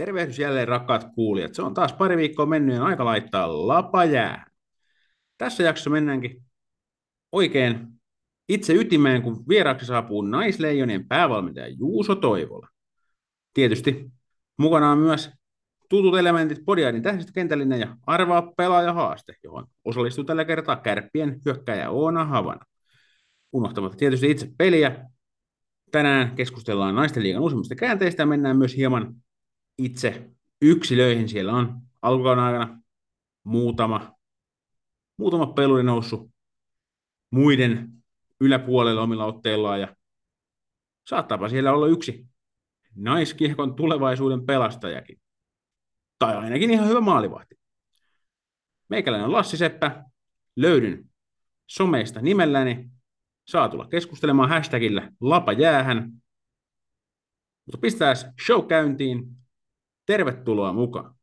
Tervehdys jälleen rakkaat kuulijat. Se on taas pari viikkoa mennyt ja aika laittaa Lapa Jäähän. Tässä jaksossa mennäänkin oikein itse ytimeen, kun vieraaksi saapuu Naisleijonien päävalmentaja Juuso Toivola. Tietysti mukana on myös tutut elementit Podiaidin tähdistökentällinen ja arvaa pelaaja haaste, johon osallistuu tällä kertaa Kärppien hyökkääjä Oona Havana. Unohtamatta tietysti itse peliä. Tänään keskustellaan naisten liigan uusimmista käänteistä ja mennään myös hieman itse yksilöihin. Siellä on alkukauden aikana muutama peluri noussut muiden yläpuolelle omilla otteillaan ja saattaapa siellä olla yksi naiskiekon tulevaisuuden pelastajakin. Tai ainakin ihan hyvä maalivahti. Meikäläinen on Lassi Seppä, löydyn someista nimelläni. Saa tulla keskustelemaan hashtagillä Lapa Jäähän. Mutta pistää show käyntiin. Tervetuloa mukaan.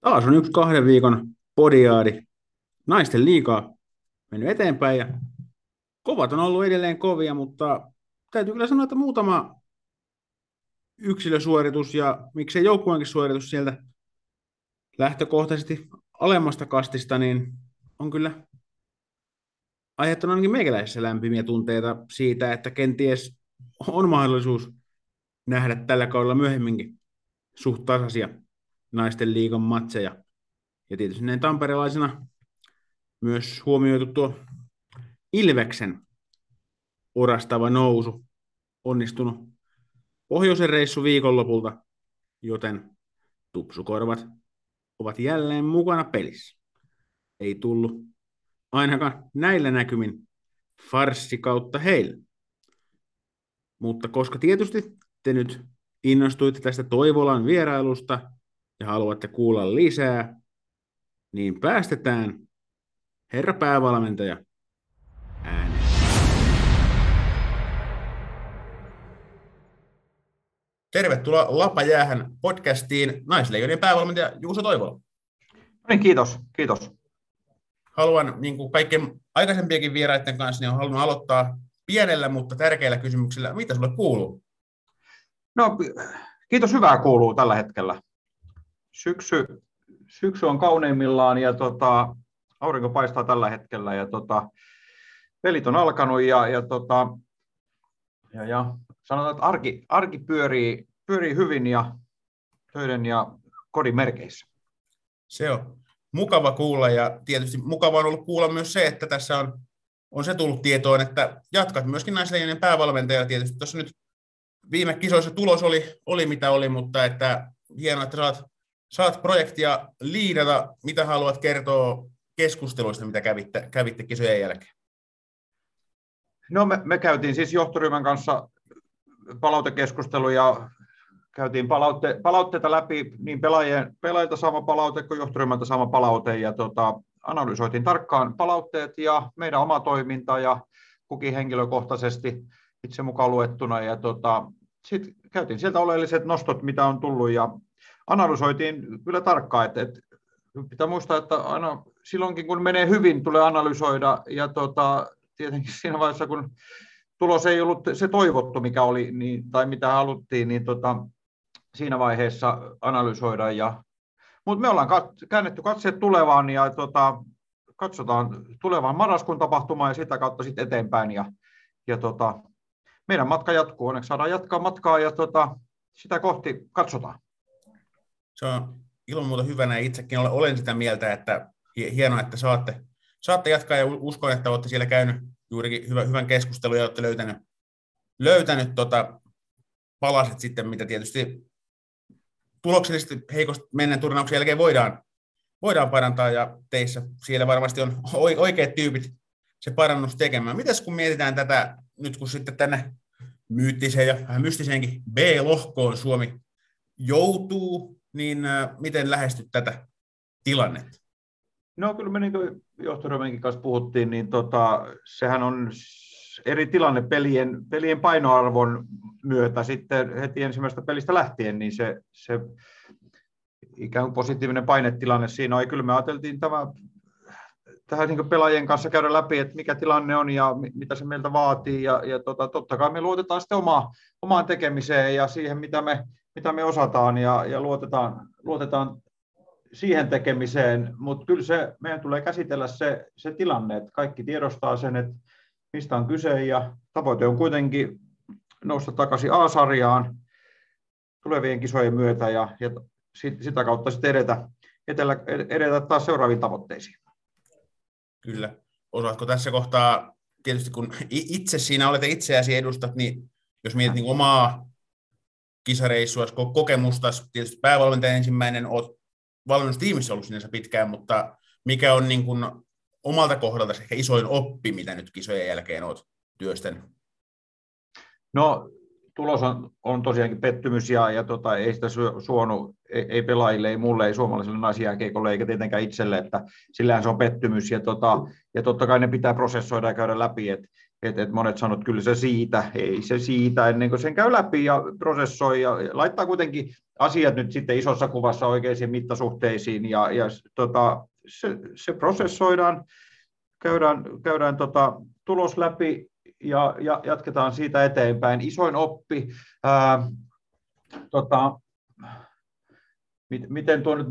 Taas on yksi 2 viikon podiaadi. Naisten liigaa mennyt eteenpäin ja kovat on ollut edelleen kovia, mutta täytyy kyllä sanoa, että muutama yksilösuoritus ja miksei joukkueenkin suoritus sieltä lähtökohtaisesti alemmasta kastista, niin on kyllä aiheuttanut ainakin meikäläisessä lämpimiä tunteita siitä, että kenties on mahdollisuus nähdä tällä kaudella myöhemminkin suht tasaisia naisten liigan matseja. Ja tietysti näin tamperelaisena myös huomioitu tuo Ilveksen orastava nousu, onnistunut pohjoisen reissu viikonlopulta, joten tupsukorvat ovat jälleen mukana pelissä. Ei tullut ainakaan näillä näkymin farssi kautta heille. Mutta koska tietysti te nyt innostuitte tästä Toivolan vierailusta ja haluatte kuulla lisää, niin päästetään herra päävalmentaja ääneen. Tervetuloa Lapa Jäähän podcastiin Naisleijonien päävalmentaja Juuso Toivola. Kiitos. Haluan, niin kuin kaikkien aikaisempienkin vieraiden kanssa, niin olen halunnut aloittaa pienellä, mutta tärkeällä kysymyksellä. Mitä sinulle kuuluu? No, kiitos, hyvää kuuluu tällä hetkellä. Syksy on kauneimmillaan ja aurinko paistaa tällä hetkellä ja pelit on alkanut ja sanotaan, että arki pyörii hyvin ja töiden ja kodin merkeissä. Se on mukava kuulla ja tietysti mukava on ollut kuulla myös se, että tässä on se tullut tietoon, että jatkat myöskin Naisleijonien päävalmentaja. Tietysti tuossa nyt viime kisoissa tulos oli mitä oli, mutta että hienoa, että saat projektia liidata, mitä haluat kertoa keskusteluista, mitä kävitte kisojen jälkeen. No me käytiin siis johtoryhmän kanssa palautekeskusteluja, käytiin palautteita läpi, niin pelaajilta sama palaute kuin johtoryhmältä sama palaute, ja analysoitiin tarkkaan palautteet ja meidän oma toiminta ja kukin henkilökohtaisesti itse mukaan luettuna, ja sitten käytiin sieltä oleelliset nostot, mitä on tullut, ja analysoitiin kyllä tarkkaan, että pitää muistaa, että aina silloinkin kun menee hyvin, tulee analysoida, ja tietenkin siinä vaiheessa, kun tulos ei ollut se toivottu, mikä oli, niin, tai mitä haluttiin, niin siinä vaiheessa analysoidaan. Mutta me ollaan käännetty katseet tulevaan ja katsotaan tulevaan marraskuun tapahtumaan ja sitä kautta sitten eteenpäin. Meidän matka jatkuu, onneksi saadaan jatkaa matkaa ja sitä kohti katsotaan. Se on ilman muuta hyvänä ja itsekin olen sitä mieltä, että hienoa, että saatte jatkaa ja uskon, että olette siellä käynyt juurikin hyvän keskustelun ja olette löytänyt palaset sitten, mitä tietysti tuloksellisesti heikosti menneen turnauksen jälkeen voidaan parantaa ja teissä siellä varmasti on oikeat tyypit se parannus tekemään. Mitäs kun mietitään tätä nyt, kun sitten tänne myyttiseen ja vähän mystiseenkin B-lohkoon Suomi joutuu, niin miten lähestyt tätä tilannetta? No kyllä me niin kuin johtoryhmänkin kanssa puhuttiin, niin sehän on eri tilanne pelien painoarvon myötä sitten heti ensimmäisestä pelistä lähtien, niin se ikään kuin positiivinen painetilanne siinä on. Ja kyllä me ajateltiin tämä tähän niin pelaajien kanssa käydä läpi, että mikä tilanne on ja mitä se meiltä vaatii. Ja totta kai me luotetaan sitten omaan tekemiseen ja siihen, mitä me osataan ja luotetaan siihen tekemiseen. Mutta kyllä se, meidän tulee käsitellä se tilanne, että kaikki tiedostaa sen, että mistä on kyse. Ja tavoite on kuitenkin nousta takaisin A-sarjaan tulevien kisojen myötä ja sitä kautta sitten edetä taas seuraaviin tavoitteisiin. Kyllä. Osaatko tässä kohtaa, tietysti kun itse siinä olet ja itseäsi edustat, niin jos mietit niin omaa kisareissua, kokemusta, tietysti päävalmentajan ensimmäinen, olet valmennustiimissä ollut sinänsä pitkään, mutta mikä on niin kuin omalta kohdalta ehkä isoin oppi, mitä nyt kisojen jälkeen olet työstänyt? No, tulos on tosiaankin pettymys ja ei sitä suonut, ei pelaajille, ei mulle, ei suomalaiselle naisjääkiekolle eikä tietenkään itselle, että sillähän se on pettymys ja totta kai ne pitää prosessoida ja käydä läpi, että monet sanot, että kyllä se siitä, ei se siitä, ennen kuin sen käy läpi ja prosessoi ja laittaa kuitenkin asiat nyt sitten isossa kuvassa oikeisiin mittasuhteisiin ja se prosessoidaan, käydään tulos läpi. Ja jatketaan siitä eteenpäin. Isoin oppi, miten tuo nyt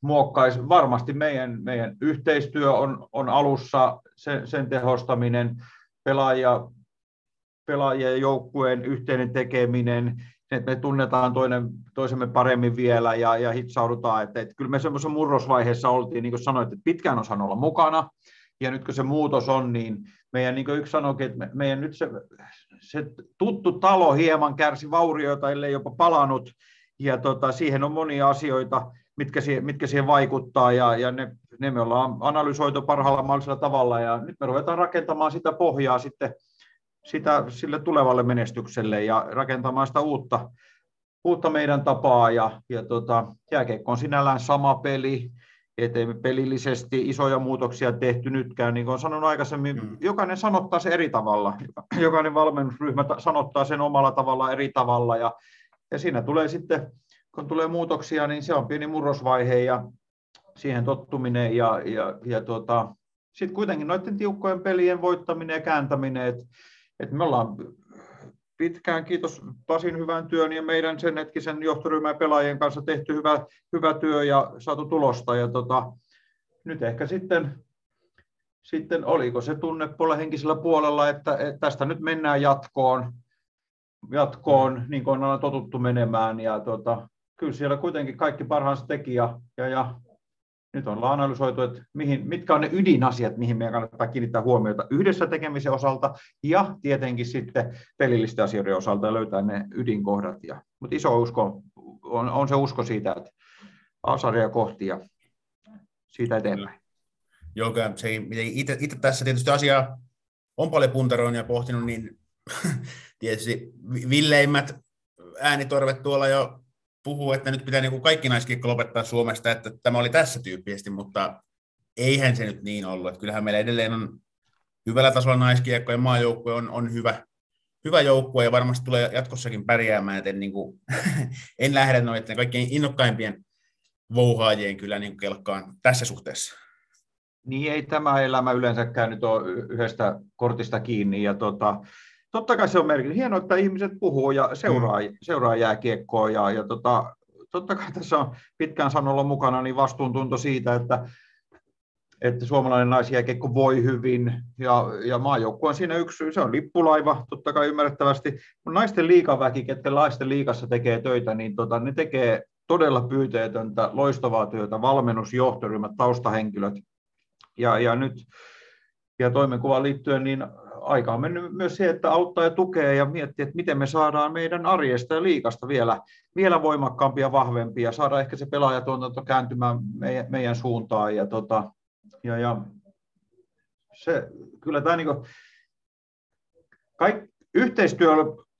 muokkaisi, varmasti meidän yhteistyö on alussa, sen tehostaminen, pelaajia ja joukkueen yhteinen tekeminen, että me tunnetaan toisemme paremmin vielä ja hitsaudutaan. Että kyllä me semmoisen murrosvaiheessa oltiin, niin kuin sanoit, että pitkään osaan olla mukana. Ja nyt kun se muutos on, niin meidän, niin kuin yksi sanoikin, että meidän nyt se tuttu talo hieman kärsi vaurioita, ellei jopa palanut. Ja siihen on monia asioita, mitkä siihen vaikuttaa, ja ne me ollaan analysoitu parhaalla mahdollisella tavalla. Ja nyt me ruvetaan rakentamaan sitä pohjaa sitten sille tulevalle menestykselle ja rakentamaan sitä uutta meidän tapaa. Ja jääkiekko on sinällään sama peli. Ettei me pelillisesti isoja muutoksia tehty nytkään, niin kuin olen sanonut aikaisemmin, jokainen sanottaa se eri tavalla, jokainen valmennusryhmä sanottaa sen omalla tavalla eri tavalla, ja siinä tulee sitten, kun tulee muutoksia, niin se on pieni murrosvaihe, ja siihen tottuminen, ja sitten kuitenkin noiden tiukkojen pelien voittaminen ja kääntäminen, että me ollaan pitkään, kiitos Pasin hyvän työn ja meidän sen hetkisen johtoryhmän ja pelaajien kanssa tehty hyvä työ ja saatu tulosta. Ja nyt ehkä sitten oliko se tunnepuolella henkisellä puolella, että tästä nyt mennään jatkoon niin kuin on totuttu menemään. Ja kyllä siellä kuitenkin kaikki parhaansa teki ja nyt on analysoitu, että mitkä on ne ydinasiat, mihin meidän kannattaa kiinnittää huomiota yhdessä tekemisen osalta ja tietenkin sitten pelillisten asioiden osalta ja löytää ne ydinkohdat. Mutta iso usko on se usko siitä, että A-sarja kohti ja siitä eteenpäin. Joo, itse tässä tietysti asiaa on paljon puntaroinut ja pohtinut, niin tietysti villeimmät äänitorvet tuolla jo puhuu, että nyt pitää niin kaikki naiskiekko lopettaa Suomesta, että tämä oli tässä tyyppisesti, mutta eihän se nyt niin ollut. Että kyllähän meillä edelleen on hyvällä tasolla naiskiekko ja maajoukkue on hyvä joukkue ja varmasti tulee jatkossakin pärjäämään, että en lähde noiden kaikkein innokkaimpien vouhaajien kyllä niin kelkkaan tässä suhteessa. Niin ei tämä elämä yleensäkään nyt ole yhdestä kortista kiinni ja totta kai se on merkitys. Hienoa, että ihmiset puhuu ja seuraa jääkiekkoa. Ja totta kai tässä on pitkään sanolla mukana niin vastuuntunto siitä, että suomalainen naisjääkiekko voi hyvin. Ja maajoukkue on siinä yksi, se on lippulaiva, totta kai ymmärrettävästi. Mutta naisten liigaväki, ketkä naisten liigassa tekee töitä, niin ne tekee todella pyyteetöntä, loistavaa työtä, valmennusjohtoryhmät, taustahenkilöt. Ja nyt ja toimenkuvaan liittyen, niin aika on mennyt myös se, että auttaa ja tukee ja miettii, että miten me saadaan meidän arjesta ja liikasta vielä voimakkaampia ja vahvempia. Saadaan ehkä se pelaajatuotanto kääntymään meidän suuntaan. Ja se, kyllä tämä niin kuin,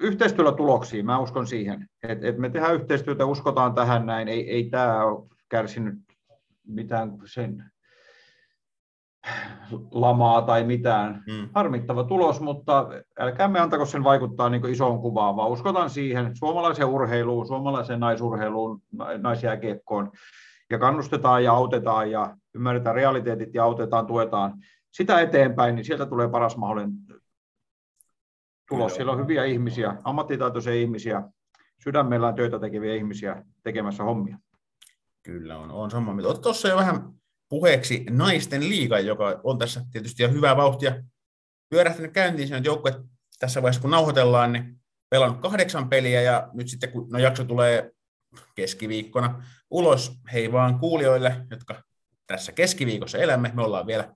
yhteistyöllä tuloksia, mä uskon siihen. Että me tehdään yhteistyötä, uskotaan tähän näin. Ei tämä ole kärsinyt mitään sen lamaa tai mitään. Harmittava tulos, mutta älkää me antako sen vaikuttaa niin isoon kuvaan, vaan uskotaan siihen suomalaiseen urheiluun, suomalaiseen naisurheiluun, naisjääkiekkoon ja kannustetaan ja autetaan ja ymmärretään realiteetit ja autetaan, tuetaan sitä eteenpäin, niin sieltä tulee paras mahdollinen tulos. Joo. Siellä on hyviä ihmisiä, ammattitaitoisia ihmisiä, sydämellään töitä tekeviä ihmisiä tekemässä hommia. Kyllä on, on samaa mieltä. Olet tuossa jo vähän puheeksi naisten liigan, joka on tässä tietysti ihan hyvää vauhtia pyörähtänyt käyntiin. Siinä on joukkue tässä vaiheessa, kun nauhoitellaan, niin pelannut 8 peliä ja nyt sitten, kun jakso tulee keskiviikkona ulos, hei vaan kuulijoille, jotka tässä keskiviikossa elämme. Me ollaan vielä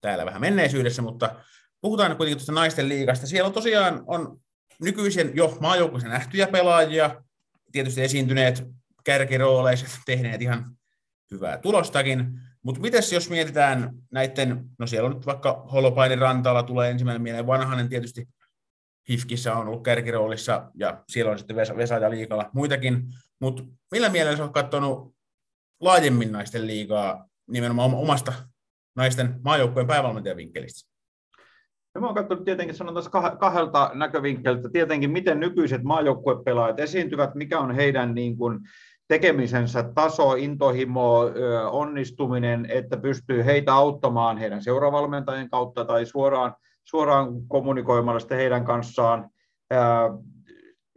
täällä vähän menneisyydessä, mutta puhutaan kuitenkin tuosta naisten liigasta. Siellä on tosiaan on nykyisen jo maajoukkueessa nähtyjä pelaajia, tietysti esiintyneet kärkirooleiset, tehneet ihan hyvää tulostakin, mutta mites jos mietitään näiden, no siellä on nyt vaikka Holopainen, Rantala tulee ensimmäinen mieleen, Vanhanen tietysti HIFKissä on ollut kärkiroolissa ja siellä on sitten Vesa ja Liikala muitakin, mutta millä mielellä olet katsonut laajemmin naisten liigaa nimenomaan omasta naisten maajoukkueen päävalmentajan vinkkelistä? No mä oon katsonut tietenkin, sanon tässä kahdelta näkövinkkeliltä, tietenkin miten nykyiset maajoukkuepelaajat esiintyvät, mikä on heidän niin kuin tekemisensä taso, intohimo, onnistuminen, että pystyy heitä auttamaan heidän seuravalmentajien kautta tai suoraan kommunikoimalla sitten heidän kanssaan.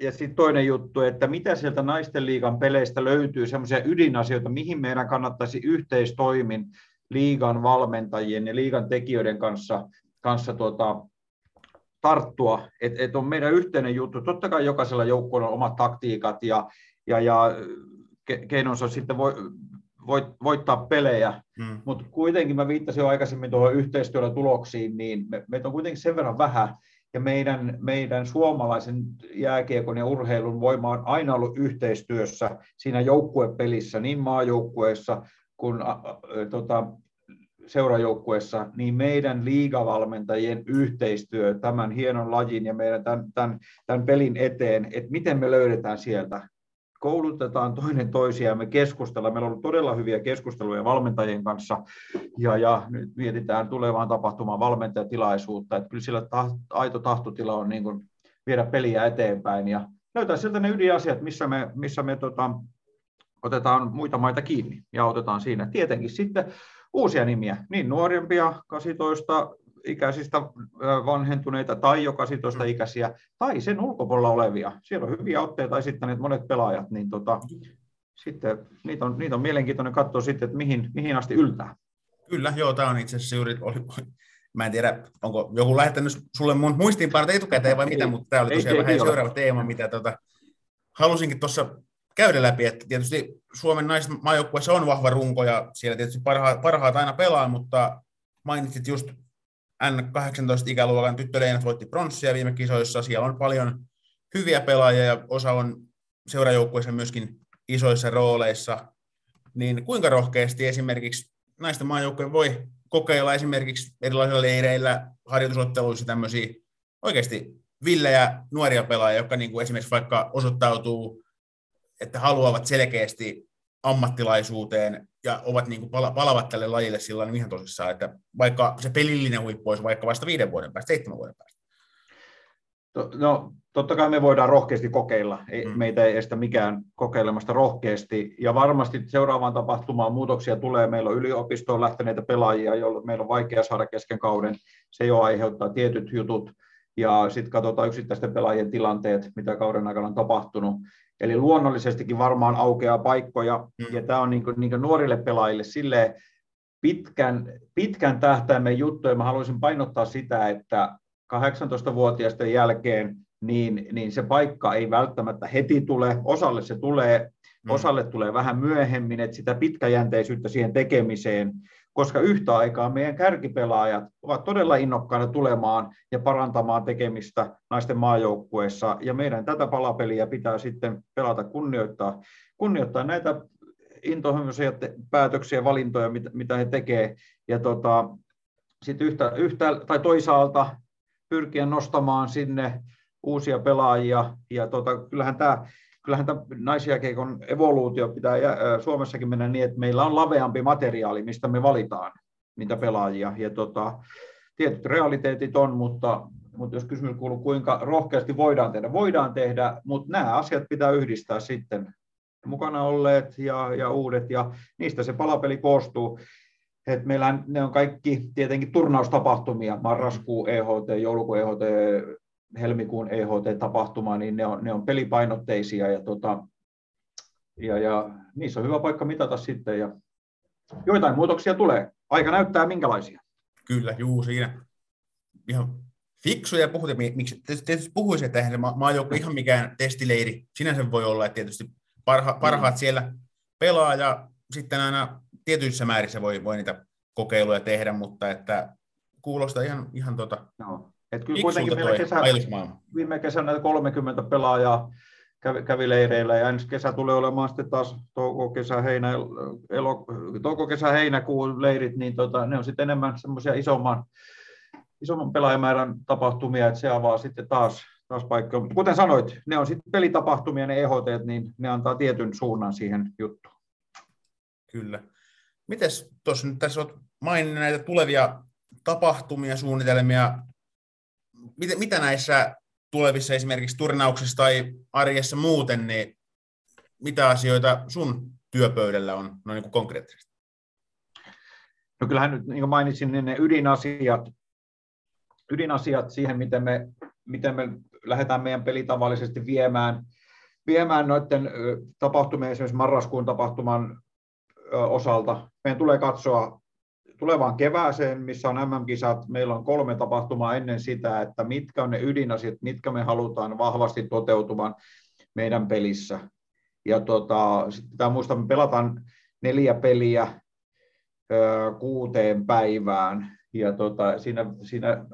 Ja sitten toinen juttu, että mitä sieltä naisten liigan peleistä löytyy, semmoisia ydinasioita, mihin meidän kannattaisi yhteistoimin liigan valmentajien ja liigan tekijöiden kanssa tarttua, että on meidän yhteinen juttu. Totta kai jokaisella joukkueella on omat taktiikat ja keinonsa sitten voittaa pelejä, mutta kuitenkin mä viittasin jo aikaisemmin tuohon yhteistyöllä tuloksiin, niin meitä on kuitenkin sen verran vähän, ja meidän suomalaisen jääkiekon ja urheilun voima on aina ollut yhteistyössä siinä joukkuepelissä, niin maajoukkueessa kuin seurajoukkueessa, niin meidän liigavalmentajien yhteistyö tämän hienon lajin ja meidän tämän pelin eteen, että miten me löydetään sieltä. Koulutetaan toinen toisiaan, me keskustellaan. Meillä on ollut todella hyviä keskusteluja valmentajien kanssa ja nyt mietitään tulevaan tapahtumaan valmentajatilaisuutta. Että kyllä sillä aito tahtotila on niin kuin viedä peliä eteenpäin ja löytää sieltä ne ydinasiat, missä me otetaan muita maita kiinni ja autetaan siinä. Tietenkin sitten uusia nimiä, niin nuorempia 18-ikäisistä vanhentuneita tai jo 18-ikäisiä tai sen ulkopuolella olevia. Siellä on hyviä otteita esittäneet monet pelaajat, niin sitten niitä on mielenkiintoinen katsoa sitten, että mihin asti yltää. Kyllä, joo, tämä on itse asiassa juuri, mä en tiedä, onko joku lähettänyt sulle mun muistiinpanot etukäteen vai mitä, mutta tämä oli tosiaan vähän seuraava teema, mitä halusinkin tuossa käydä läpi, että tietysti Suomen naismaajoukkueessa on vahva runko ja siellä tietysti parhaat aina pelaa, mutta mainitsit just N18-ikäluokan tyttöleinät voitti pronssia viime kisoissa, siellä on paljon hyviä pelaajia ja osa on seurajoukkueessa myöskin isoissa rooleissa, niin kuinka rohkeasti esimerkiksi naisten maajoukkue voi kokeilla esimerkiksi erilaisilla leireillä, harjoitusotteluissa tämmöisiä oikeasti villejä nuoria pelaajia, jotka niin kuin esimerkiksi vaikka osoittautuu, että haluavat selkeästi ammattilaisuuteen ja ovat niin kuin palavat tälle lajille sillä tavalla ihan tosissaan, että vaikka se pelillinen huippu olisi vaikka vasta 5 vuoden päästä, 7 vuoden päästä. No, totta kai me voidaan rohkeasti kokeilla. Meitä ei estä mikään kokeilemasta rohkeasti. Ja varmasti seuraavaan tapahtumaan muutoksia tulee. Meillä on yliopistoon lähteneitä pelaajia, joilla meillä on vaikea saada kesken kauden. Se jo aiheuttaa tietyt jutut. Ja sitten katsotaan yksittäisten pelaajien tilanteet, mitä kauden aikana on tapahtunut. Eli luonnollisestikin varmaan aukeaa paikkoja, ja tämä on niin kuin nuorille pelaajille silleen pitkän tähtäimen juttu, ja mä haluaisin painottaa sitä, että 18-vuotiaisten jälkeen niin se paikka ei välttämättä heti tule, osalle se tulee, osalle tulee vähän myöhemmin, että sitä pitkäjänteisyyttä siihen tekemiseen, koska yhtä aikaa meidän kärkipelaajat ovat todella innokkaana tulemaan ja parantamaan tekemistä naisten maajoukkueessa, ja meidän tätä palapeliä pitää sitten pelata, kunnioittaa näitä intohimoisia päätöksiä, valintoja, mitä he tekevät, ja sitten tai toisaalta pyrkiä nostamaan sinne uusia pelaajia, ja kyllähän tämä naisjääkiekon evoluutio pitää Suomessakin mennä niin, että meillä on laveampi materiaali, mistä me valitaan niitä pelaajia. Ja tietyt realiteetit on, mutta jos kysymys kuuluu, kuinka rohkeasti voidaan tehdä, mutta nämä asiat pitää yhdistää sitten mukana olleet ja uudet, ja niistä se palapeli koostuu. Et meillähän ne on kaikki tietenkin turnaustapahtumia, marraskuun EHT, joulukuun EHT, helmikuun EHT-tapahtuma, niin ne on pelipainotteisia, ja niissä on hyvä paikka mitata sitten, ja joitain muutoksia tulee. Aika näyttää minkälaisia. Kyllä, juu, siinä ihan fiksuja puhutaan. Miksi tietysti puhuisin, että eihän se maajoukko ihan mikään testileiri sinänsä voi olla, että tietysti parhaat siellä pelaa, ja sitten aina tietyissä määrissä voi niitä kokeiluja tehdä, mutta että kuulostaa ihan no. Et kyllä kuitenkin meillä viime kesänä 30 pelaajaa kävi leireillä, ja ensi kesä tulee olemaan sitten taas touko-kesä-heinäkuun leirit, niin ne on sitten enemmän semmoisia isomman pelaajamäärän tapahtumia, että se avaa sitten taas paikkoja. Kuten sanoit, ne on sitten pelitapahtumia, ne EHT, niin ne antaa tietyn suunnan siihen juttuun. Kyllä. Mites tuossa nyt tässä olet maininnut näitä tulevia tapahtumia, suunnitelmia, mitä näissä tulevissa esimerkiksi turnauksissa tai arjessa muuten, niin mitä asioita sun työpöydällä on noin niin kuin konkreettisesti? No kyllähän nyt, niin kuin mainitsin, niin ne ydinasiat siihen, miten me lähdetään meidän peli tavallisesti viemään noiden tapahtumien, esimerkiksi marraskuun tapahtuman osalta. Meidän tulee katsoa tulevaan kevääseen, missä on MM-kisat, meillä on 3 tapahtumaa ennen sitä, että mitkä on ne ydinasiat, mitkä me halutaan vahvasti toteutuvan meidän pelissä. Ja sitten pitää muistaa, me pelataan 4 peliä 6 päivään, ja siinä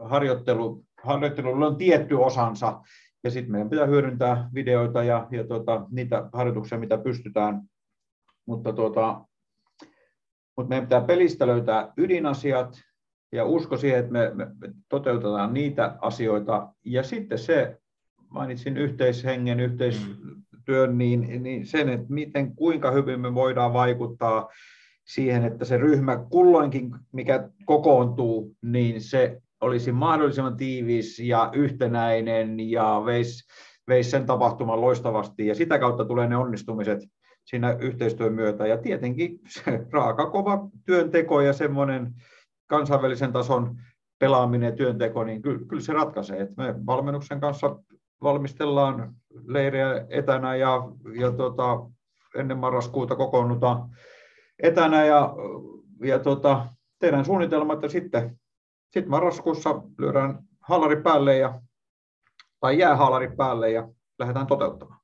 harjoittelulla on tietty osansa, ja sitten meidän pitää hyödyntää videoita ja niitä harjoituksia, mitä pystytään, mutta meidän pitää pelistä löytää ydinasiat ja usko siihen, että me toteutetaan niitä asioita. Ja sitten se, mainitsin yhteishengen, yhteistyön, niin sen, että kuinka hyvin me voidaan vaikuttaa siihen, että se ryhmä kulloinkin, mikä kokoontuu, niin se olisi mahdollisimman tiivis ja yhtenäinen ja veisi sen tapahtuman loistavasti. Ja sitä kautta tulee ne onnistumiset siinä yhteistyön myötä, ja tietenkin se raaka kova työnteko ja semmoinen kansainvälisen tason pelaaminen ja työnteko, niin kyllä se ratkaisee. Et me valmennuksen kanssa valmistellaan leirejä etänä ja ennen marraskuuta kokoonnutaan etänä ja tehdään suunnitelmat, ja sitten marraskuussa lyödään haalari päälle tai jäähaalari päälle ja lähdetään toteuttamaan.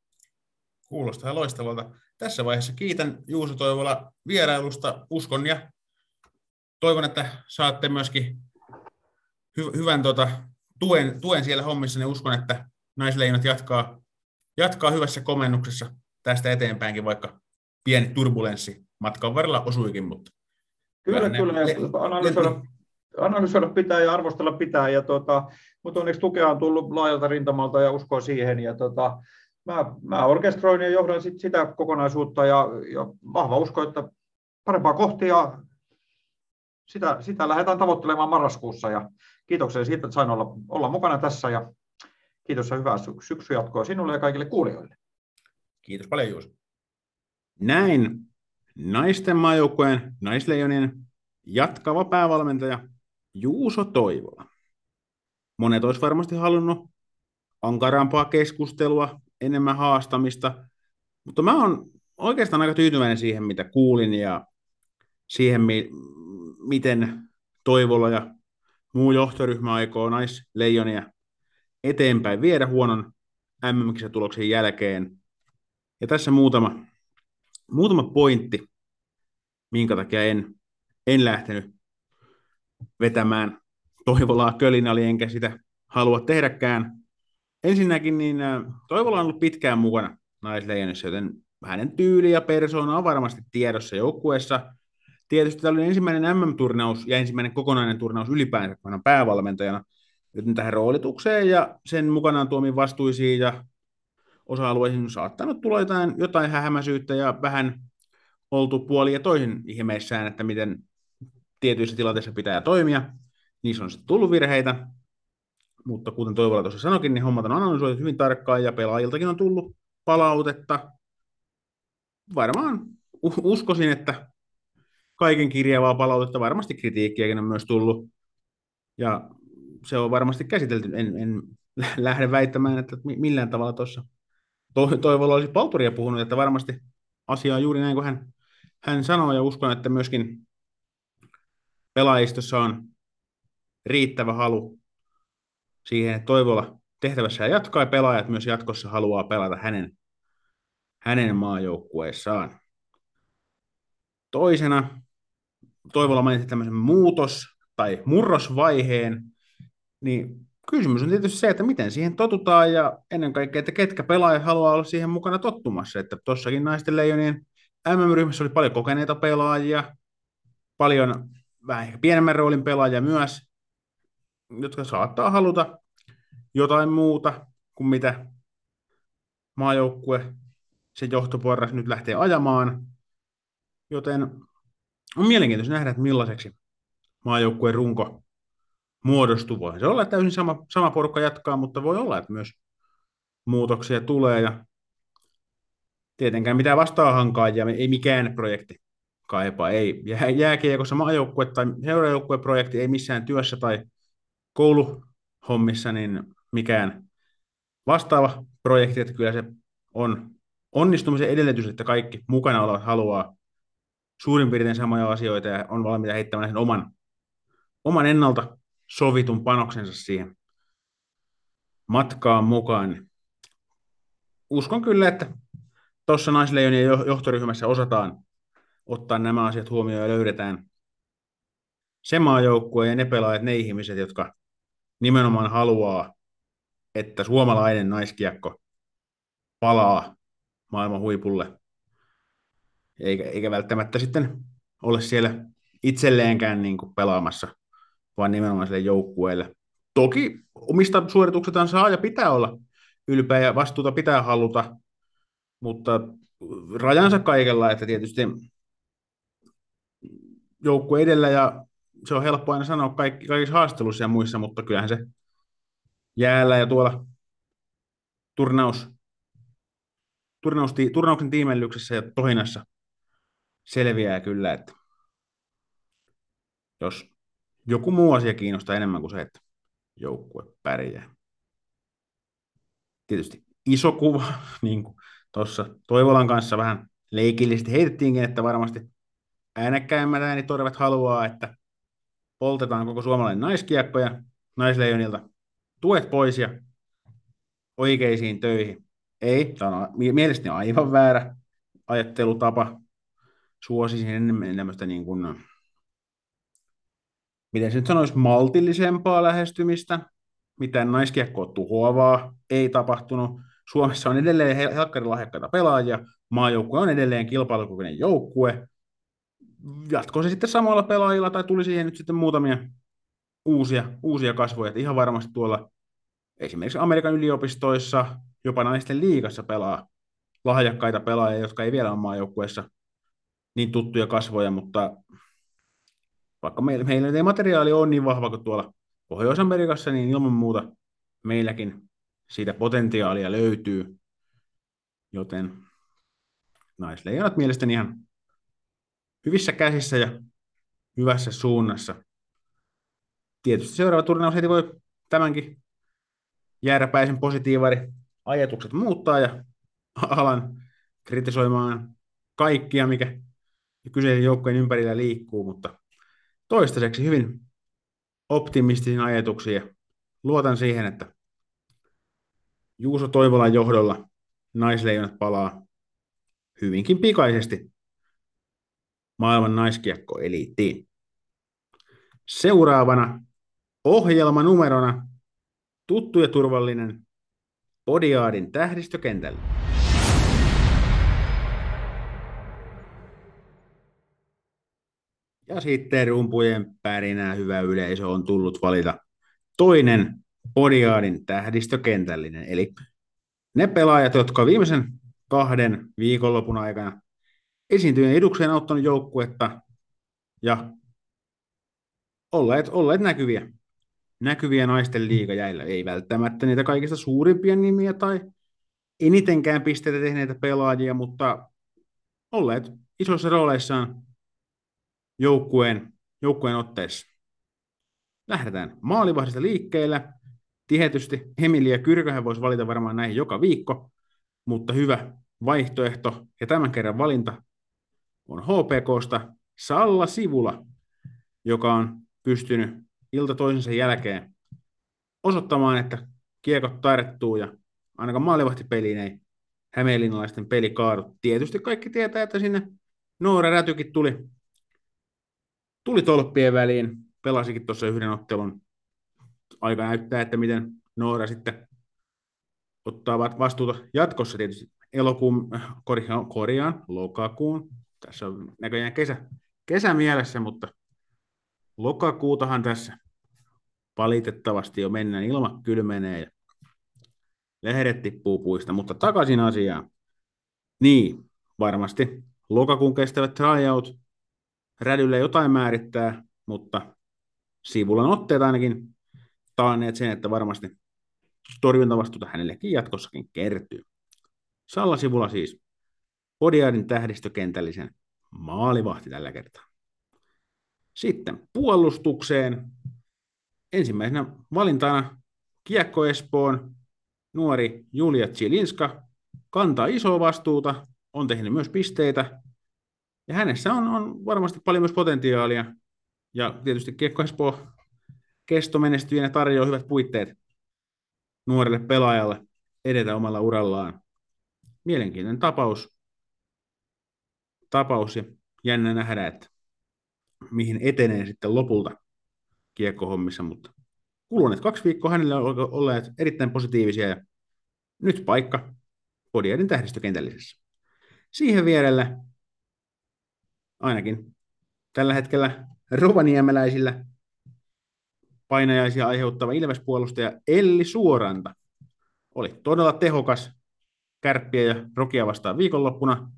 Kuulostaa loistavalta. Tässä vaiheessa kiitän Juuso Toivola vierailusta. Uskon ja toivon, että saatte myöskin hyvän tuen siellä hommissa. Ja uskon, että Naisleijonat jatkaa hyvässä komennuksessa tästä eteenpäinkin, vaikka pieni turbulenssi matkan varrella osuikin. Mutta kyllä. Analysoida pitää ja arvostella pitää. Mutta onneksi tukea on tullut laajalta rintamalta ja uskon siihen. Mä orkestroin ja johdan sitä kokonaisuutta ja vahva usko, että parempaa kohti, ja sitä lähdetään tavoittelemaan marraskuussa. Ja kiitoksia siitä, että sain olla mukana tässä, ja kiitos ja hyvää syksyn jatkoa sinulle ja kaikille kuulijoille. Kiitos paljon, Juuso. Näin naisten maajoukkueen Naisleijonien jatkava päävalmentaja Juuso Toivola. Monet olisi varmasti halunnut ankarampaa keskustelua, enemmän haastamista, mutta mä oon oikeastaan aika tyytyväinen siihen, mitä kuulin, ja siihen, miten Toivola ja muu johtoryhmä aikoo Naisleijonia eteenpäin viedä huonon MM-kisatuloksen jälkeen. Ja tässä muutama pointti, minkä takia en lähtenyt vetämään Toivolaa kölinali, enkä sitä halua tehdäkään. Ensinnäkin niin Toivola on ollut pitkään mukana Naisleijonissa, joten hänen tyyli ja persoona on varmasti tiedossa joukkueessa. Tietysti tämä oli ensimmäinen MM-turnaus ja ensimmäinen kokonainen turnaus ylipäänsä, kun hän on päävalmentajana, joten tähän roolitukseen ja sen mukanaan tuomiin vastuisiin ja osa-alueisiin on saattanut tulla jotain hämäisyyttä ja vähän oltu puolin ja toisin ihmeissään, että miten tietyissä tilanteissa pitää toimia. Niissä on sitten tullut virheitä. Mutta kuten Toivola tuossa sanoikin, niin hommat on analysoitu hyvin tarkkaan ja pelaajiltakin on tullut palautetta. varmaan uskoisin, että kaiken kirjavaa palautetta, varmasti kritiikkiäkin on myös tullut, ja se on varmasti käsitelty. En lähde väittämään, että millään tavalla tuossa Toivolla olisi palturia puhunut, että varmasti asia on juuri näin kuin hän sanoo, ja uskon, että myöskin pelaajistossa on riittävä halu siihen, että Toivolla tehtävässä jatkaa, ja pelaajat myös jatkossa haluaa pelata hänen maajoukkueessaan. Toisena Toivolla mainitsi tämmöisen muutos- tai murrosvaiheen, niin kysymys on tietysti se, että miten siihen totutaan, ja ennen kaikkea, että ketkä pelaajat haluaa olla siihen mukana tottumassa. Että tuossakin naisten leijonien MM-ryhmässä oli paljon kokeneita pelaajia, paljon vähän pienemmän roolin pelaajia myös, jotka saattaa haluta jotain muuta kuin mitä maajoukkue, se johtoporras nyt lähtee ajamaan. Joten on mielenkiintoista nähdä, että millaiseksi maajoukkueen runko muodostuu. Voi se olla, että täysin sama porukka jatkaa, mutta voi olla, että myös muutoksia tulee. Ja tietenkään mitään vastaahankaa ja ei mikään projekti kaipaa. Ei jääkiekossa maajoukkue tai seuraajoukkueprojekti, ei missään työssä tai kouluhommissa niin mikään vastaava projekti. Että kyllä se on onnistumisen edellytys, että kaikki mukana olevat haluaa suurin piirtein samoja asioita ja on valmiita heittämään sen oman ennalta sovitun panoksensa siihen matkaan mukaan. Uskon kyllä, että tuossa naisleijonien johtoryhmässä osataan ottaa nämä asiat huomioon ja löydetään se maajoukkue ja ne pelaajat, ne ihmiset, jotka nimenomaan haluaa, että suomalainen naiskiekko palaa maailman huipulle. Eikä välttämättä sitten ole siellä itselleenkään niin kuin pelaamassa, vaan nimenomaan sille joukkueelle. Toki omista suorituksetaan saa ja pitää olla ylpeä ja vastuuta pitää haluta, mutta rajansa kaikella, että tietysti joukkue edellä ja se on helppo aina sanoa kaikissa haasteluissa ja muissa, mutta kyllähän se jäällä ja tuolla turnauksen tiimellyksessä ja tohinassa selviää kyllä, että jos joku muu asia kiinnostaa enemmän kuin se, että joukkue pärjää. Tietysti iso kuva, niin kuin tuossa Toivolan kanssa vähän leikillisesti heitettiinkin, että varmasti äänekkäimmät äänitorvet haluaa, että poltetaan koko suomalainen naiskiekko ja naisleijonilta tuet pois ja oikeisiin töihin. Ei, tämä on mielestäni aivan väärä ajattelutapa. Suosisin enemmän tämmöistä niin kuin, miten se nyt sanoisi, maltillisempaa lähestymistä. Mitään naiskiekkoa tuhoavaa ei tapahtunut. Suomessa on edelleen helkkarin lahjakkaita pelaajia. Maajoukkue on edelleen kilpailukykyinen joukkue. Jatko se sitten samoilla pelaajilla tai tuli siihen nyt sitten muutamia uusia kasvoja. Että ihan varmasti tuolla esimerkiksi Amerikan yliopistoissa, jopa naisten liigassa pelaa lahjakkaita pelaajia, jotka ei vielä ole maajoukkueessa niin tuttuja kasvoja, mutta vaikka meillä ei materiaali ole niin vahva kuin tuolla Pohjois-Amerikassa, niin ilman muuta meilläkin siitä potentiaalia löytyy, joten Naisleijonat mielestäni ihan hyvissä käsissä ja hyvässä suunnassa. Tietysti seuraava turnaus heti voi tämänkin jääräpäisen positiivari ajatukset muuttaa ja alan kritisoimaan kaikkia, mikä kyseisen joukkojen ympärillä liikkuu, mutta toistaiseksi hyvin optimistisin ajatuksia ja luotan siihen, että Juuso Toivolan johdolla Naisleijonat palaa hyvinkin pikaisesti maailman naiskiekkoeliittiin. Seuraavana ohjelmanumerona tuttu ja turvallinen Podiaadin tähdistökentällä. Ja sitten rumpujen pärinää, hyvä yleisö, on tullut valita toinen Podiaadin tähdistökentällinen. Eli ne pelaajat, jotka viimeisen 2 viikonlopun aikana esiintyjen edukseen auttanut joukkuetta ja olleet näkyviä. Näkyviä naisten liigajäillä, ei välttämättä niitä kaikista suurimpia nimiä tai enitenkään pisteitä tehneitä pelaajia, mutta olleet isoissa rooleissaan joukkueen otteessa. Lähdetään maalivahdista liikkeellä. Tietysti Emilia Kyrkkä voisi valita varmaan näihin joka viikko, mutta hyvä vaihtoehto ja tämän kerran valinta on HPK:sta Salla Sivula, joka on pystynyt ilta toisensa jälkeen osoittamaan, että kiekot tarttuu ja ainakaan maalivahtipeliin ei hämeenlinnalaisten peli kaadu. Tietysti kaikki tietää, että sinne Noora Rätykin tuli tolppien väliin, pelasikin tuossa yhden ottelun. Aika näyttää, että miten Noora sitten ottaa vastuuta jatkossa tietysti lokakuun. Tässä on näköjään kesä mielessä, mutta lokakuutahan tässä valitettavasti jo mennään. Ilma kylmenee ja lehdet tippuu puista, mutta takaisin asiaan. Niin, varmasti lokakuun kestävät tryout Rädylle jotain määrittää, mutta Sivulan otteet ainakin taanneet sen, että varmasti torjuntavastuuta hänellekin jatkossakin kertyy. Salla Sivula siis Podiaidin tähdistökentällisen maalivahti tällä kertaa. Sitten puolustukseen. Ensimmäisenä valintana Kiekko-Espoon nuori Julia Chilinska kantaa isoa vastuuta, on tehnyt myös pisteitä, ja hänessä on varmasti paljon myös potentiaalia, ja tietysti Kiekko-Espoo kesto menestyjänä tarjoaa hyvät puitteet nuorelle pelaajalle edetä omalla urallaan. Mielenkiintoinen tapaus ja jännä nähdä, että mihin etenee sitten lopulta kiekkohommissa, mutta kuluneet 2 viikkoa hänellä on olleet erittäin positiivisia ja nyt paikka Podiaidin tähdistökentällisessä. Siihen vierellä ainakin tällä hetkellä rovaniemeläisillä painajaisia aiheuttava Ilves-puolustaja Elli Suoranta oli todella tehokas Kärppiä ja Rokia vastaan viikonloppuna,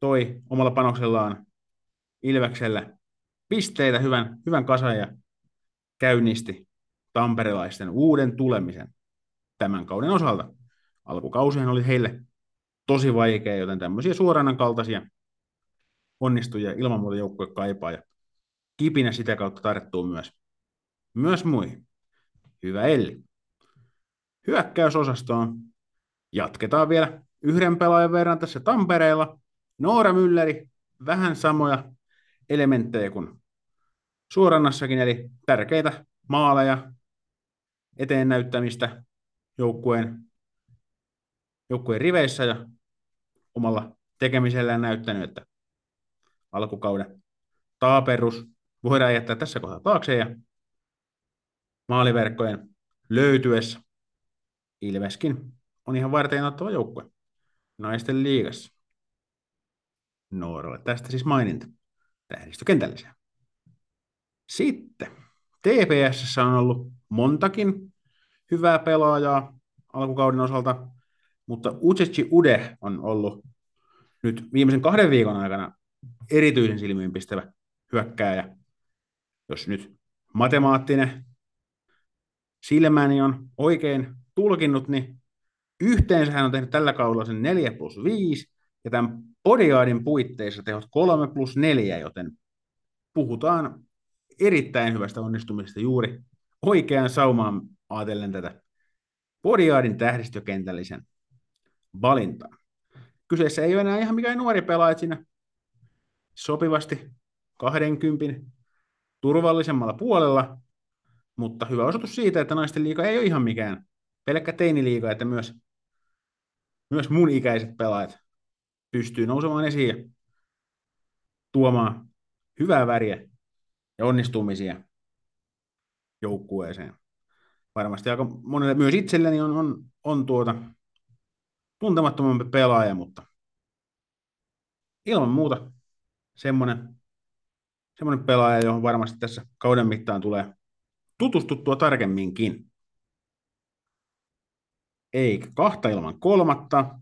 toi omalla panoksellaan Ilveksellä pisteitä hyvän kasan ja käynnisti tamperelaisten uuden tulemisen tämän kauden osalta. Alkukausihan oli heille tosi vaikea, joten tämmöisiä Suorannan kaltaisia onnistujia ilman muuta joukkue kaipaa ja kipinä sitä kautta tarttuu myös muihin. Hyvä Elli. Hyökkäysosastoon jatketaan vielä yhden pelaajan verran tässä Tampereella. Noora Mylleri, vähän samoja elementtejä kuin Suorannassakin, eli tärkeitä maaleja, eteen näyttämistä joukkueen riveissä ja omalla tekemisellään näyttänyt, että alkukauden taaperus voidaan jättää tässä kohtaa taakse ja maaliverkkojen löytyessä Ilveskin on ihan varteenottava joukkue naisten liigassa. Nooralle tästä siis maininta tähdistökentälliseen. Sitten TPS on ollut montakin hyvää pelaajaa alkukauden osalta, mutta Uchechi Ude on ollut nyt viimeisen 2 viikon aikana erityisen silmiinpistävä hyökkääjä. Jos nyt matemaattinen silmäni on oikein tulkinnut, niin yhteensä hän on tehnyt tällä kaudella sen 4+5, ja tämän Podiaidin puitteissa tehot 3+4, joten puhutaan erittäin hyvästä onnistumisesta juuri oikeaan saumaan ajatellen tätä Podiaidin tähdistökentällisen valintaa. Kyseessä ei ole enää ihan mikään nuori pelaaja, siinä sopivasti 20 turvallisemmalla puolella, mutta hyvä osoitus siitä, että naisten liiga ei ole ihan mikään pelkkä teiniliiga, että myös mun ikäiset pelaajat pystyy nousemaan esiin ja tuomaan hyvää väriä ja onnistumisia joukkueeseen. Varmasti aika monelle myös itselleni on tuntemattomampi pelaaja, mutta ilman muuta semmoinen pelaaja, johon varmasti tässä kauden mittaan tulee tutustuttua tarkemminkin. Eikä kahta ilman kolmatta.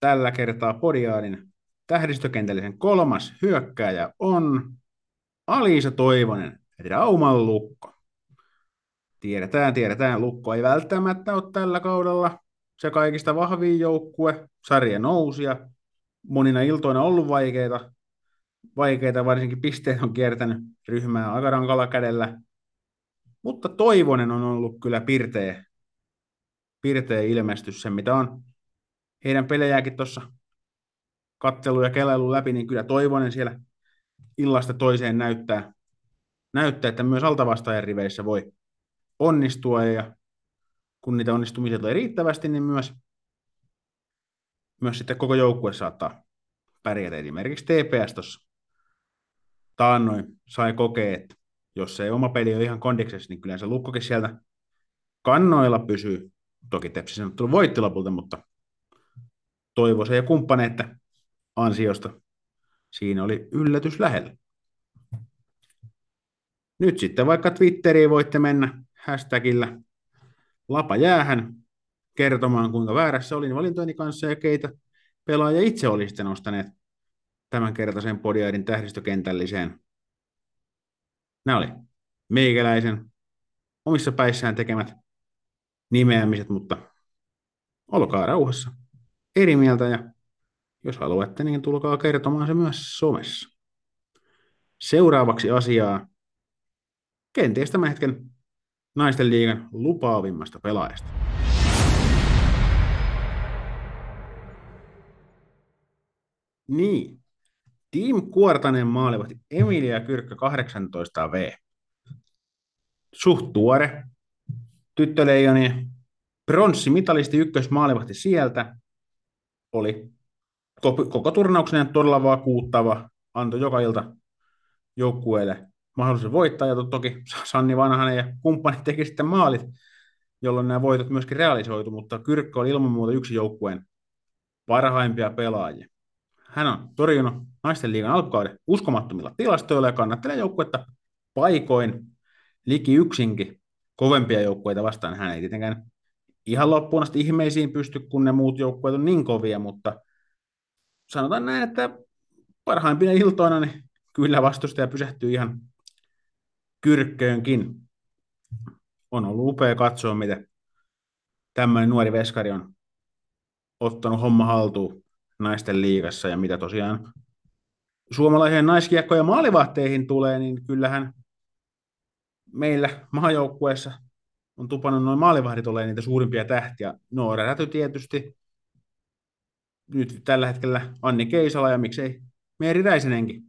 Tällä kertaa Podiaidin tähdistökentällisen 3. hyökkääjä on Alisa Toivonen, Rauman Lukko. Tiedetään, Lukko ei välttämättä ole tällä kaudella se kaikista vahvin joukkue, sarja nousi ja monina iltoina ollut vaikeita, varsinkin pisteet on kiertänyt ryhmää aika rankalla kädellä. Mutta Toivonen on ollut kyllä pirteä ilmestys. Se, mitä on heidän pelejääkin tuossa katselu ja kelailu läpi, niin kyllä Toivonen siellä illasta toiseen näyttää, että myös altavastaajan riveissä voi onnistua, ja kun niitä onnistumisia tulee riittävästi, niin myös sitten koko joukkue saattaa pärjätä. Esimerkiksi TPS tuossa taannoin sai kokea, että jos ei oma peli ole ihan kondiksessa, niin kyllä se Lukkokin sieltä kannoilla pysyy. Toki Tepsi on tullut voitti lopulta, mutta Toivosen ja kumppaneiden ansiosta siinä oli yllätys lähellä. Nyt sitten vaikka Twitteriin voitte mennä hashtagillä Lapa Jäähän kertomaan, kuinka väärässä olin valintojeni kanssa ja keitä pelaaja itse oli sitten nostaneet tämänkertaisen podiaidin tähdistökentälliseen. Nämä oli meikäläisen omissa päissään tekemät nimeämiset, mutta olkaa rauhassa eri mieltä, ja jos haluatte, niin tulkaa kertomaan se myös somessa. Seuraavaksi asiaa kenties tämän hetken naisten liigan lupaavimmasta pelaajasta. Niin, Team Kuortanen maalivahti Emilia Kyrkkä 18V. Suht tuore tyttöleijoni, pronssimitalisti, ykkösmaalivahti sieltä, oli koko turnauksen todella vakuuttava, antoi joka ilta joukkueelle mahdollisuus voittaa, ja toki Sanni Vanhanen ja kumppanit teki sitten maalit, jolloin nämä voitot myöskin realisoitu, mutta Kyrkkä oli ilman muuta yksi joukkueen parhaimpia pelaajia. Hän on torjunut naisten liigan alkukauden uskomattomilla tilastoilla ja kannattelee joukkuetta paikoin liki yksinkin kovempia joukkueita vastaan. Hän ei tietenkään ihan loppuun asti ihmeisiin pysty, kun ne muut joukkueet on niin kovia, mutta sanotaan näin, että parhaimpina iltoina niin kyllä vastustaja pysähtyy ihan Kyrkköönkin. On ollut upea katsoa, miten tämmöinen nuori veskari on ottanut homma haltuun naisten liigassa, ja mitä tosiaan suomalaisen naiskiekko- ja maalivahteihin tulee, niin kyllähän meillä maajoukkueessa on tupannut noin maalivahdit olemaan niitä suurimpia tähtiä. Noora Räty tietysti, nyt tällä hetkellä Anni Keisala ja miksei Meri Räisenenkin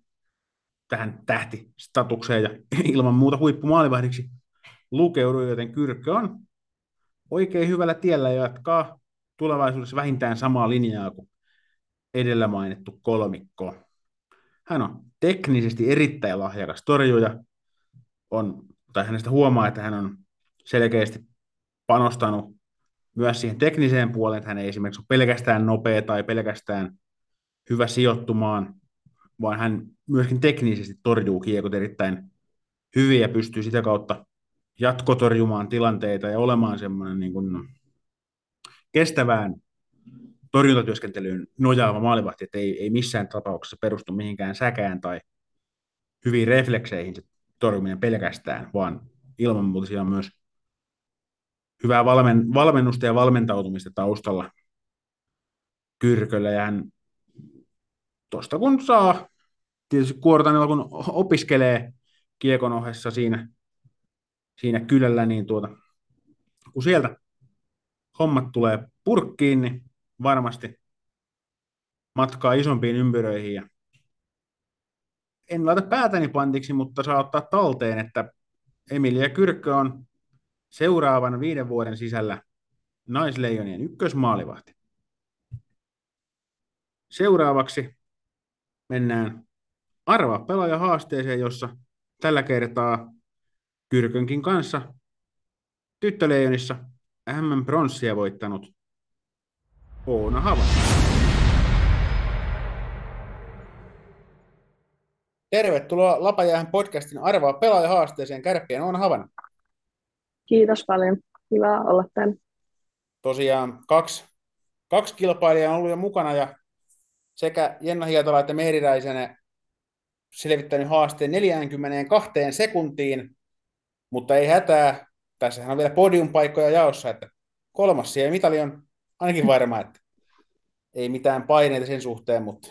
tähän tähtistatukseen ja ilman muuta huippumaalivahdiksi lukeudui, joten Kyrkkö on oikein hyvällä tiellä ja jatkaa tulevaisuudessa vähintään samaa linjaa kuin edellä mainittu kolmikko. Hän on teknisesti erittäin lahjakas torjuja, tai hänestä huomaa, että hän on selkeästi panostanut myös siihen tekniseen puoleen, että hän ei esimerkiksi ole pelkästään nopea tai pelkästään hyvä sijoittumaan, vaan hän myöskin teknisesti torjuu kiekot erittäin hyvin ja pystyy sitä kautta jatkotorjumaan tilanteita ja olemaan semmoinen niin kuin kestävään torjuntatyöskentelyyn nojaava maalivahti, että ei missään tapauksessa perustu mihinkään säkään tai hyviin reflekseihin se torjuminen pelkästään, vaan ilman muuta siellä on myös hyvää valmennusta ja valmentautumista taustalla Kyrköllä, ja hän tuosta kun saa, tietysti Kuortanilla kun opiskelee kiekon ohessa siinä kylällä, niin kun sieltä hommat tulee purkkiin, niin varmasti matkaa isompiin ympyröihin, ja en laita päätäni pantiksi, mutta saa ottaa talteen, että Emilia Kyrkkö on seuraavan 5 vuoden sisällä Naisleijonien ykkösmaalivahti. Seuraavaksi mennään arvapelaaja haasteeseen, jossa tällä kertaa Kyrkönkin kanssa tyttöleijonissa MM-pronssia voittanut Oona Havana. Tervetuloa Lapa Jäähän podcastin arvaa pelaaja haasteeseen Kärppien Oona Havana. Kiitos paljon. Hyvä olla täällä. Tosiaan kaksi kilpailijaa on ollut jo mukana, ja sekä Jenna Hietala että Meri Räisänen selvittänyt haasteen 42 sekuntiin, mutta ei hätää. Tässähän on vielä podiumpaikkoja jaossa, että kolmas siellä mitali on ainakin varma, että ei mitään paineita sen suhteen, mutta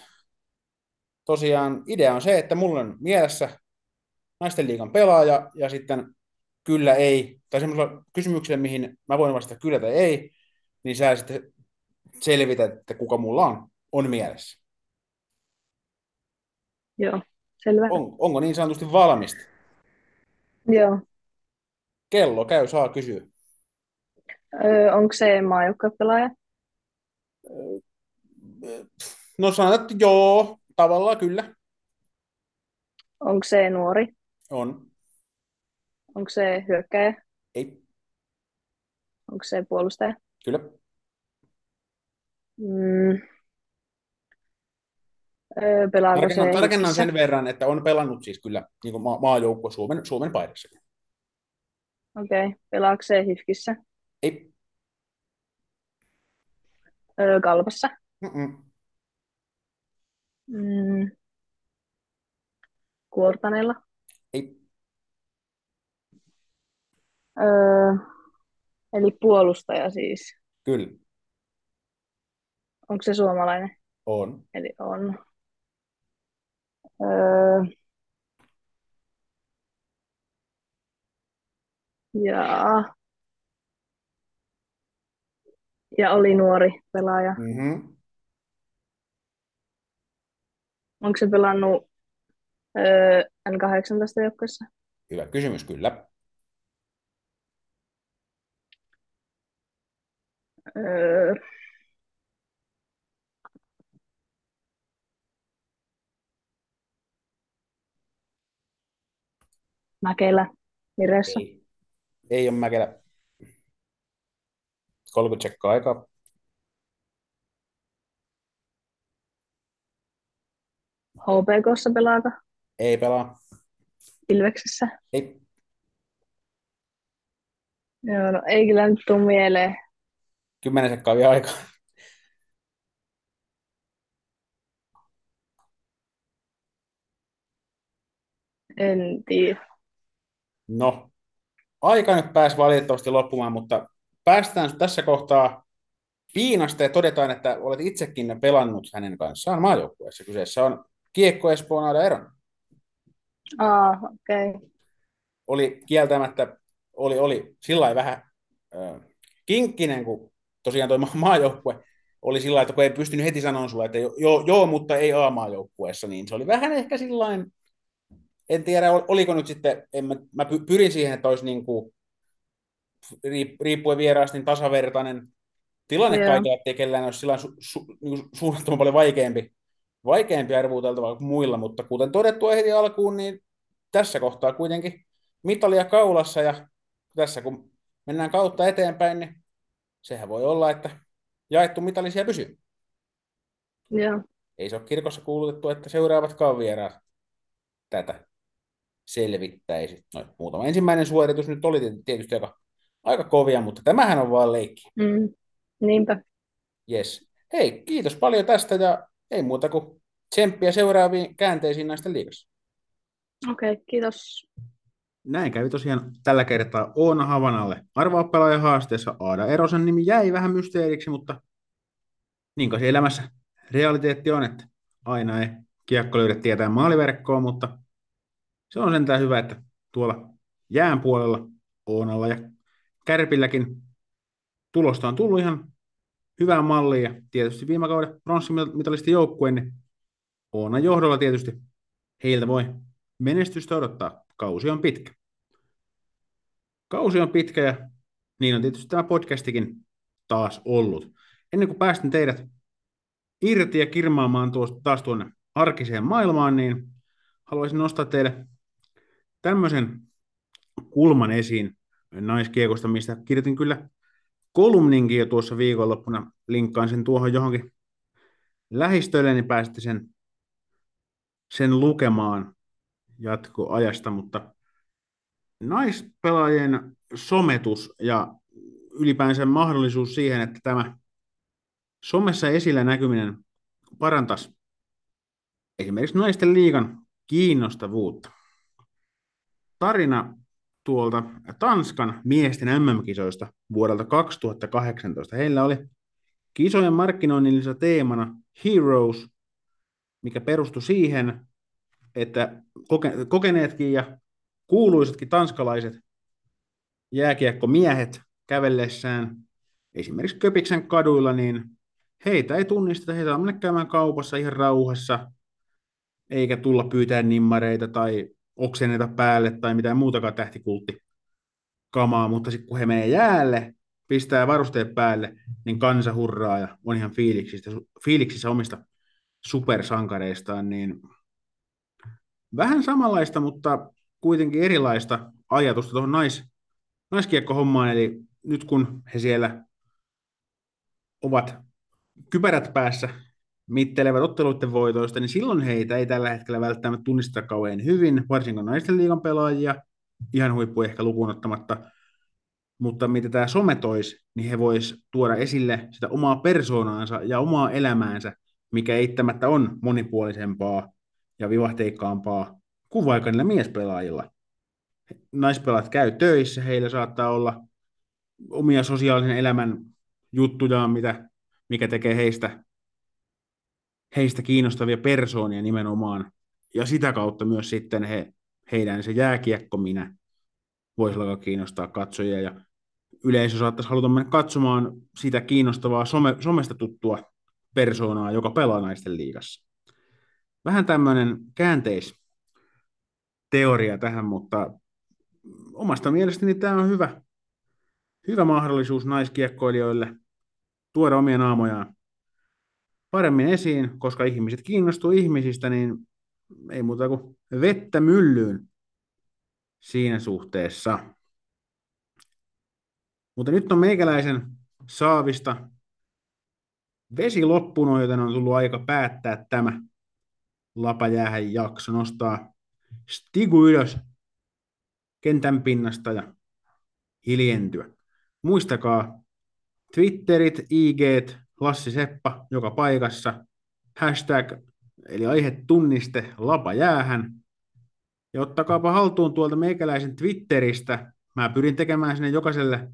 tosiaan idea on se, että mulla on mielessä naisten liigan pelaaja ja sitten kyllä ei, tai semmoisella kysymyksellä, mihin mä voin vastata kyllä tai ei, niin sä sitten selvität, että kuka mulla on mielessä. Joo, selvä. Onko niin sanotusti valmista? Joo. Kello käy, saa kysyä. Onko se maajoukkopelaaja? No sanotaan, että joo, tavallaan kyllä. Onko se nuori? On. Onko se hyökkääjä? Ei. Onko se puolustaja? Kyllä. Tarkennan sen verran, että on pelannut siis kyllä niin kuin maajoukko Suomen paidassa. Okei. Okay. Pelaako se HIFKissä? Ei. Kalpassa? Kuortaneella? Ei. Eli puolustaja siis? Kyllä. Onko se suomalainen? On. Eli on. Ja oli nuori pelaaja. Mm-hmm. Onko se pelannut N18-joukkueessa? Hyvä kysymys, kyllä. Mäkelä, Miressä. Ei ole Mäkelä. 30 sekkaa aikaa. HPK:ssa pelaata? Ei pelaa. Ilveksessä? Ei. Joo, no ei kyllä nyt tule mieleen. 10 sekkaa vielä aikaa. En tiedä. No, aika nyt pääsi valitettavasti loppumaan, mutta päästään tässä kohtaa piinasta ja todetaan, että olet itsekin pelannut hänen kanssaan maajoukkueessa. Kyseessä on Kiekko-Espoon Aada Eronen. Okei. Oli kieltämättä, oli sillä vähän kinkkinen, kun tosiaan tuo maajoukkue oli sillä lailla, että kun ei pystynyt heti sanomaan sulle, että joo, mutta ei A-maajoukkueessa, niin se oli vähän ehkä sillain. En tiedä, oliko nyt sitten, mä pyrin siihen, että olisi niin kuin, riippuen vieraasta, niin tasavertainen tilanne kaikille, ettei kellään olisi sillä niin suunnattoman paljon vaikeampi arvuuteltava kuin muilla, mutta kuten todettua heti alkuun, niin tässä kohtaa kuitenkin mitalia kaulassa, ja tässä kun mennään kautta eteenpäin, niin sehän voi olla, että jaettu mitali siellä pysyy. Joo. Ei se ole kirkossa kuulutettu, että seuraavatkaan vieraat tätä selvittäisi. No, muutama ensimmäinen suoritus nyt oli tietysti aika kovia, mutta tämähän on vaan leikki. Niinpä. Yes. Hei, kiitos paljon tästä ja ei muuta kuin tsemppiä seuraaviin käänteisiin naisten liigassa. Okei, kiitos. Näin kävi tosiaan tällä kertaa Oona Havanalle. Arvaapelaajan haasteessa Aada Erosen nimi jäi vähän mysteeriksi, mutta niin kuin se elämässä realiteetti on, että aina ei kiekko löydä tietää maaliverkkoa, mutta se on sentään hyvä, että tuolla jään puolella Oonalla ja Kärpilläkin tulosta on tullut ihan hyvää mallia. Ja tietysti viime kauden pronssimitalistin joukkueen, niin Oonan johdolla tietysti heiltä voi menestystä odottaa. Kausi on pitkä ja niin on tietysti tämä podcastikin taas ollut. Ennen kuin päästän teidät irti ja kirmaamaan taas tuonne arkiseen maailmaan, niin haluaisin nostaa teille tämmöisen kulman esiin naiskiekosta, mistä kirjoitin kyllä kolumninkin jo tuossa viikonloppuna. Linkkaan sen tuohon johonkin lähistölle, niin pääsitte sen lukemaan jatkoajasta, mutta naispelaajien sometus ja ylipäänsä mahdollisuus siihen, että tämä somessa esillä näkyminen parantaisi esimerkiksi naisten liigan kiinnostavuutta. Tarina tuolta Tanskan miesten MM-kisoista vuodelta 2018. Heillä oli Kisojen markkinoinnillisena teemana Heroes, mikä perustui siihen, että kokeneetkin ja kuuluisetkin tanskalaiset jääkiekkomiehet kävellessään esimerkiksi Köpiksen kaduilla, niin heitä ei tunnisteta, heitä on mennä käymään kaupassa ihan rauhassa, eikä tulla pyytää nimmareita tai oksenneta päälle tai mitään muutakaan tähtikulttikamaa, mutta sitten kun he menee jäälle, pistää varusteet päälle, niin kansa hurraa ja on ihan fiiliksissä omista supersankareistaan, niin vähän samanlaista, mutta kuitenkin erilaista ajatusta tuohon naiskiekkohommaan, eli nyt kun he siellä ovat kypärät päässä, mittelevät otteluiden voitoista, niin silloin heitä ei tällä hetkellä välttämättä tunnisteta kauhean hyvin, varsinkin naisten liigan pelaajia, ihan huippu ehkä lukuun ottamatta, mutta mitä tämä some toisi, niin he voisivat tuoda esille sitä omaa persoonaansa ja omaa elämäänsä, mikä eittämättä on monipuolisempaa ja vivahteikkaampaa kuin vaikka niillä miespelaajilla. Naispelaat käy töissä, heillä saattaa olla omia sosiaalisen elämän juttujaan, mikä tekee heistä kiinnostavia persoonia nimenomaan, ja sitä kautta myös sitten heidän se jääkiekkominä voisi alkaa kiinnostaa katsojia, ja yleisö saattaisi haluta mennä katsomaan sitä kiinnostavaa somesta tuttua persoonaa, joka pelaa naisten liigassa. Vähän tämmöinen käänteisteoria tähän, mutta omasta mielestäni tämä on hyvä mahdollisuus naiskiekkoilijoille tuoda omia naamojaan paremmin esiin, koska ihmiset kiinnostuu ihmisistä, niin ei muuta kuin vettä myllyyn siinä suhteessa. Mutta nyt on meikäläisen saavista vesi loppunut, joten on tullut aika päättää tämä Lapa Jäähän jakso, nostaa stigu ylös kentän pinnasta ja hiljentyä. Muistakaa Twitterit, IG:t, Lassi Seppä joka paikassa, hashtag eli aihetunniste Lapa Jäähän. Ja ottakaapa haltuun tuolta meikäläisen Twitteristä. Mä pyrin tekemään sinne jokaiselle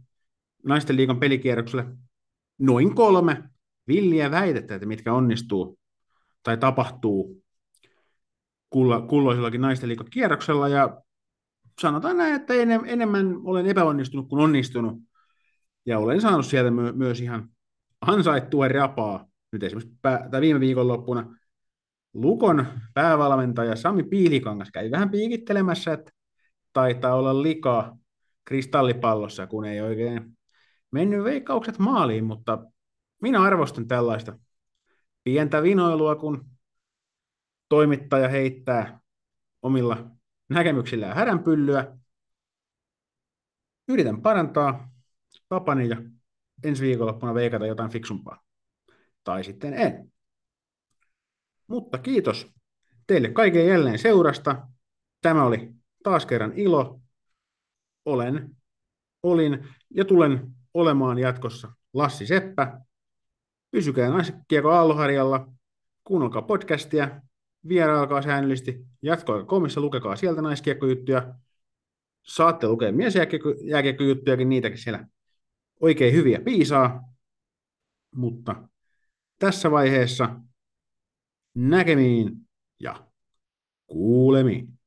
naisten liigan pelikierrokselle noin 3 villiä väitettä, että mitkä onnistuu tai tapahtuu kulloisillakin naisten liigan kierroksella. Ja sanotaan näin, että enemmän olen epäonnistunut kuin onnistunut. Ja olen saanut sieltä myös ihan ansaittua rapaa. Nyt esimerkiksi viime viikonloppuna Lukon päävalmentaja Sami Piilikangas kävi vähän piikittelemässä, että taitaa olla likaa kristallipallossa, kun ei oikein mennyt veikkaukset maaliin, mutta minä arvostan tällaista pientä vinoilua, kun toimittaja heittää omilla näkemyksillään häränpyllyä. Yritän parantaa tapani ja ensi viikonloppuna veikata jotain fiksumpaa. Tai sitten en. Mutta kiitos teille kaikille jälleen seurasta. Tämä oli taas kerran ilo. Olin ja tulen olemaan jatkossa Lassi Seppä. Pysykää naiskiekon aalloharjalla. Kuunnelkaa podcastia. Vierailkaa säännöllisesti. Jatkoaika.comissa lukekaa sieltä naiskiekkojuttuja. Saatte lukea miesjääkiekkojuttujakin, niitäkin siellä oikein hyviä piisaa. Mutta tässä vaiheessa näkemiin ja kuulemiin.